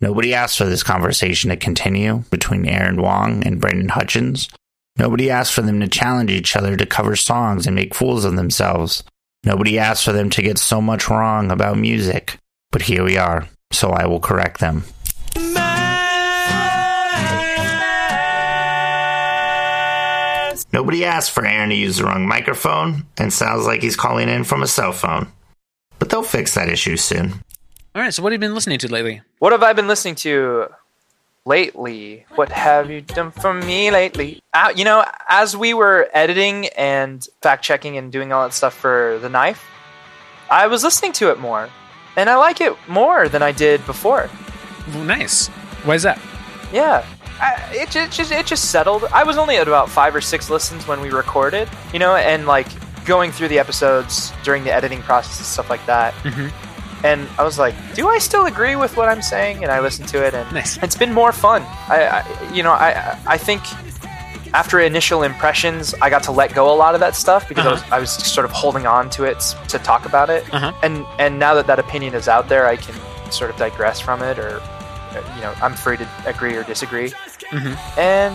Nobody asked for this conversation to continue between Aaron Wong and Brandon Hutchins. Nobody asked for them to challenge each other to cover songs and make fools of themselves. Nobody asked for them to get so much wrong about music. But here we are, so I will correct them. Nobody asked for Aaron to use the wrong microphone, and sounds like he's calling in from a cell phone. But they'll fix that issue soon. All right, so what have you been listening to lately? What have I been listening to lately? What have you done for me lately? You know, as we were editing and fact-checking and doing all that stuff for The Knife, I was listening to it more. And I like it more than I did before. Nice. Why is that? Yeah. It just settled. I was only at about 5 or 6 listens when we recorded, you know, and like going through the episodes during the editing process and stuff like that. Mm-hmm. And I was like, do I still agree with what I'm saying? And I listened to it, and nice. It's been more fun. I think after initial impressions, I got to let go a lot of that stuff because I was sort of holding on to it to talk about it. Uh-huh. And now that opinion is out there, I can sort of digress from it, or you know, I'm free to agree or disagree. Mm-hmm. And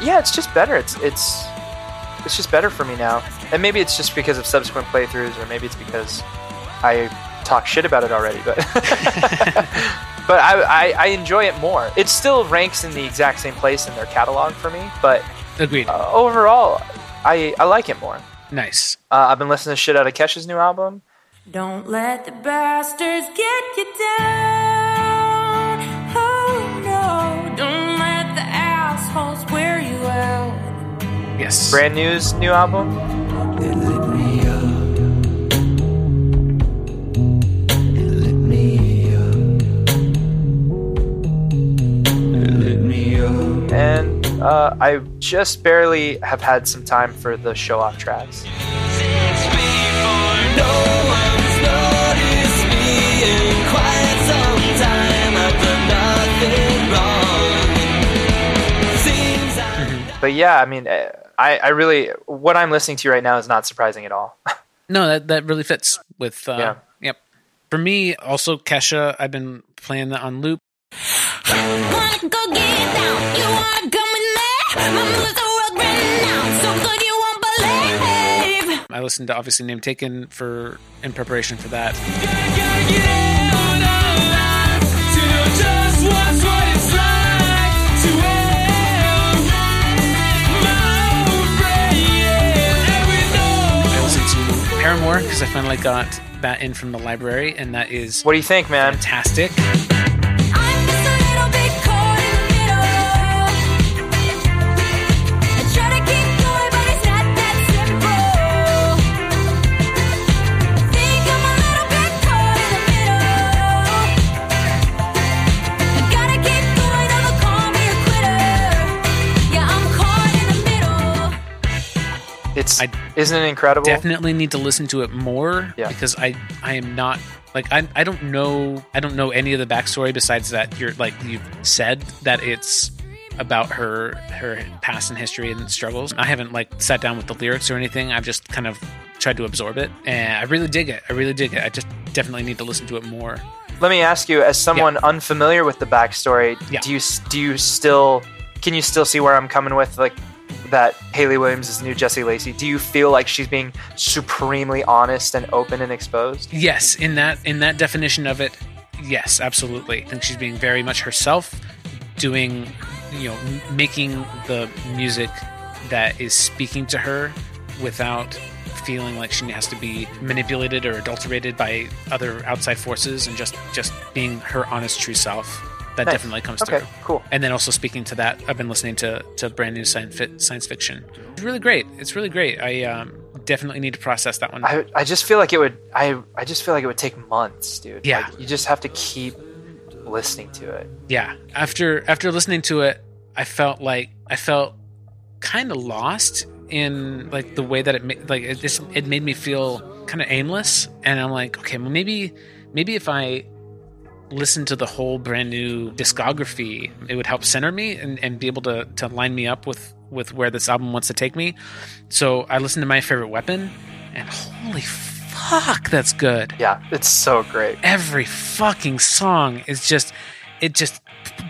yeah, it's just better. It's just better for me now. And maybe it's just because of subsequent playthroughs, or maybe it's because I talk shit about it already. But but I enjoy it more. It still ranks in the exact same place in their catalog for me. But agreed. Overall, I like it more. Nice. I've been listening to shit out of Kesha's new album. Don't let the bastards get you down. Yes. Brand New's new album. It lit me up. It lit me up. It lit me up. And I just barely have had some time for the show off tracks. But yeah, I mean, I really, what I'm listening to right now is not surprising at all. No, that really fits with, yeah. Yep. For me, also Kesha, I've been playing that on loop. I listened to obviously Name Taken in preparation for that. Paramore, because I finally got that in from the library, and that is... What do you think, man? Fantastic. I'm just a little bit caught in the middle. I try to keep going, but it's not that simple. Think I'm a little bit caught in the middle. I gotta keep going, or they'll call me a quitter. Yeah, I'm caught in the middle. Isn't it incredible? Definitely need to listen to it more, yeah. Because I am not like I don't know any of the backstory besides that you've said that it's about her past and history and struggles. I haven't like sat down with the lyrics or anything. I've just kind of tried to absorb it, and I really dig it. I just definitely need to listen to it more. Let me ask you, as someone unfamiliar with the backstory, can you still see where I'm coming with, like, that Hayley Williams is new Jesse Lacey? Do you feel like she's being supremely honest and open and exposed? Yes, in that definition of it, yes, absolutely. I think she's being very much herself, doing, you know, making the music that is speaking to her without feeling like she has to be manipulated or adulterated by other outside forces, and just being her honest, true self. That nice. Definitely comes through. Okay, cool. And then also speaking to that, I've been listening to Brand New Science Fiction. It's really great. I definitely need to process that one. I just feel like it would. I just feel like it would take months, dude. Yeah. Like, you just have to keep listening to it. Yeah. After listening to it, I felt kind of lost in like the way that it made me feel kind of aimless. And I'm like, okay, well, maybe if I listen to the whole Brand New discography, it would help center me and be able to line me up with where this album wants to take me. So I listened to My Favorite Weapon, and holy fuck, that's good. Yeah, it's so great. Every fucking song is just it just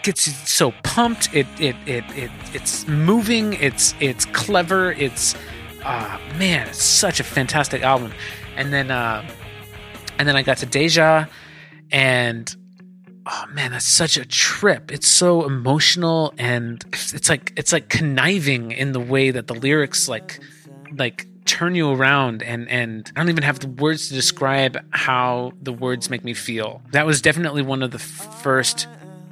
gets you so pumped. It's moving. It's clever. Man, it's such a fantastic album. And then I got to Deja, and oh man, that's such a trip. It's so emotional, and it's like conniving in the way that the lyrics like turn you around, and I don't even have the words to describe how the words make me feel. That was definitely one of the first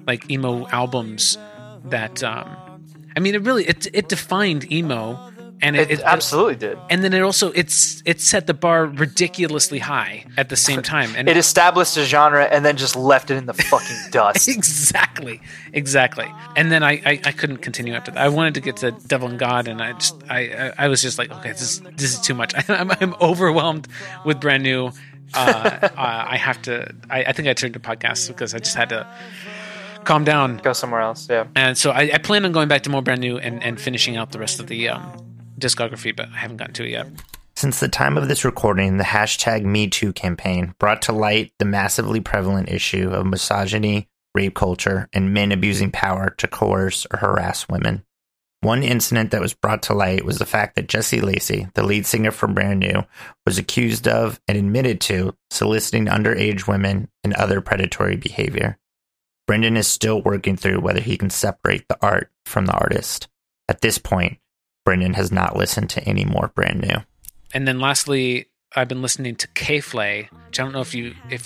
like emo albums that I mean, it really defined emo. And it absolutely did. And then it also it set the bar ridiculously high at the same time. And it established a genre and then just left it in the fucking dust. Exactly. And then I couldn't continue after that. I wanted to get to Devil and God, and I was just like, okay, this is too much. I'm overwhelmed with Brand New. I think I turned to podcasts because I just had to calm down. Go somewhere else, yeah. And so I plan on going back to more Brand New and finishing out the rest of the discography, but I haven't gotten to it yet. Since the time of this recording, the #MeToo campaign brought to light the massively prevalent issue of misogyny, rape culture, and men abusing power to coerce or harass women. One incident that was brought to light was the fact that Jesse Lacey, the lead singer from Brand New, was accused of and admitted to soliciting underage women and other predatory behavior. Brendan is still working through whether he can separate the art from the artist. At this point, Brendan has not listened to any more Brand New. And then lastly, I've been listening to K.Flay, which I don't know if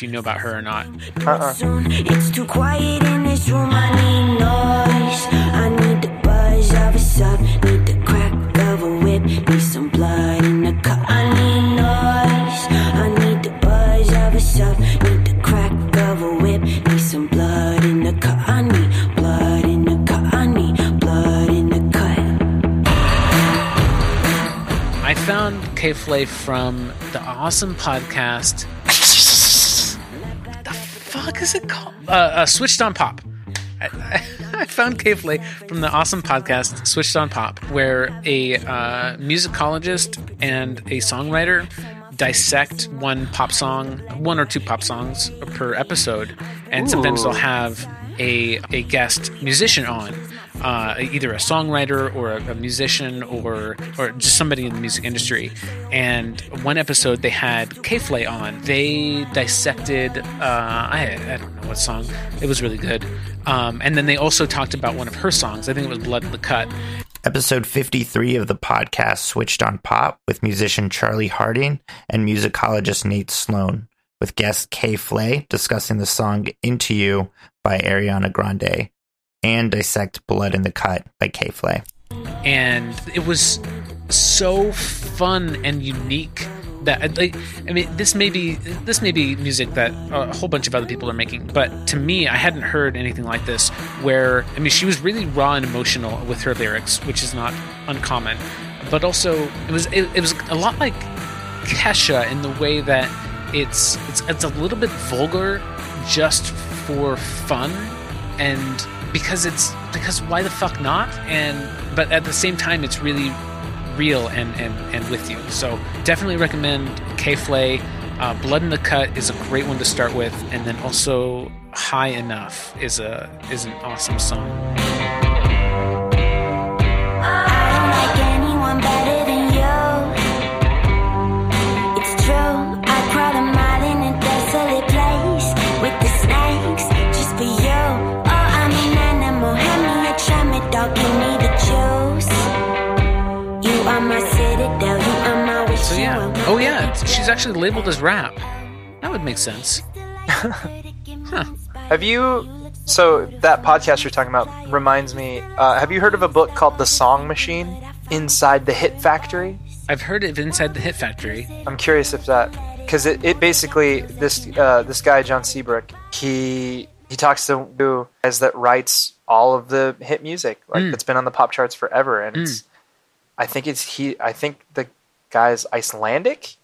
you know about her or not. It's too quiet in this room. I need noise. I need the buzz of a sub. Need the crack of a whip. Need some blood in the cup. I need noise. I need the buzz of a sub. Need the crack of a whip. Need some blood in the cup. I need blood in the cup. I need blood in the cut. I found K.Flay from the awesome podcast. What the fuck is it called? Switched on Pop. I found K.Flay from the awesome podcast Switched on Pop, where a musicologist and a songwriter dissect one pop song, one or two pop songs per episode, and sometimes they'll have a guest musician on. Either a songwriter or a musician or just somebody in the music industry. And one episode they had K.Flay on. They dissected, I don't know what song. It was really good. And then they also talked about one of her songs. I think it was Blood in the Cut. Episode 53 of the podcast Switched on Pop with musician Charlie Harding and musicologist Nate Sloan, with guest K.Flay discussing the song Into You by Ariana Grande, and dissect Blood in the Cut by K.Flay. And it was so fun and unique that, like, I mean, this may be music that a whole bunch of other people are making, but to me, I hadn't heard anything like this. Where, I mean, she was really raw and emotional with her lyrics, which is not uncommon, but also it was a lot like Kesha in the way that it's a little bit vulgar just for fun, and because why the fuck not? But at the same time, it's really real and with you. So definitely recommend K.Flay. Blood in the Cut is a great one to start with, and then also High Enough is an awesome song. I don't like anyone better than you. It's true. I brought a mile in a desolate place with the snakes just for you. So yeah. Oh yeah, she's actually labeled as rap. That would make sense. Huh. So that podcast you're talking about reminds me, have you heard of a book called The Song Machine? Inside the Hit Factory? I've heard of Inside the Hit Factory. I'm curious if that, because it basically, this guy, John Seabrook, he talks to guys that writes all of the hit music, like that's been on the pop charts forever, and I think the guy's Icelandic,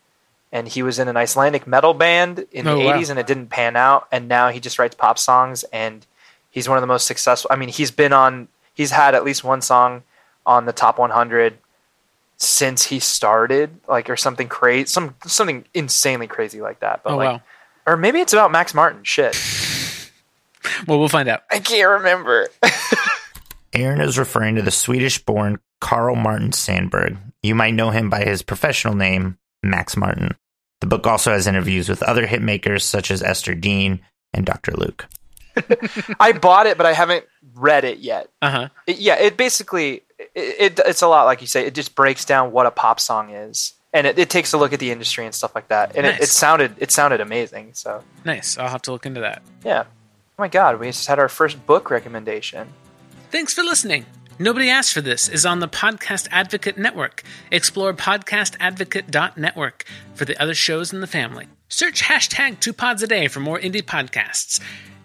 and he was in an Icelandic metal band in the 80s, and it didn't pan out, and now he just writes pop songs, and he's one of the most successful. I mean, he's had at least one song on the top 100 since he started, like, or something crazy, something insanely crazy like that. But or maybe it's about Max Martin. Shit. Well, we'll find out. I can't remember. Aaron is referring to the Swedish-born Carl Martin Sandberg. You might know him by his professional name, Max Martin. The book also has interviews with other hitmakers such as Esther Dean and Dr. Luke. I bought it, but I haven't read it yet. Uh-huh. It's a lot like you say. It just breaks down what a pop song is, and it takes a look at the industry and stuff like that. And nice. it sounded amazing. So nice. I'll have to look into that. Yeah. Oh my God, we just had our first book recommendation. Thanks for listening. Nobody Asked for This is on the Podcast Advocate Network. Explore podcastadvocate.network for the other shows in the family. Search #2PodsAday for more indie podcasts.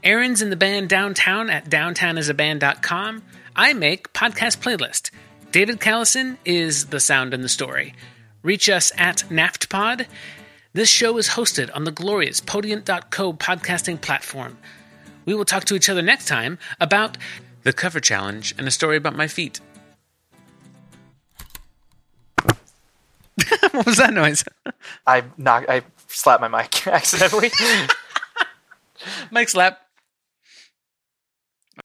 Aaron's in the band Downtown at downtownisaband.com. I make Podcast Playlist. David Callison is the sound and the story. Reach us at NaftPod. This show is hosted on the glorious Podiant.co podcasting platform. We will talk to each other next time about the cover challenge and a story about my feet. What was that noise? I slapped my mic accidentally. Mic slap.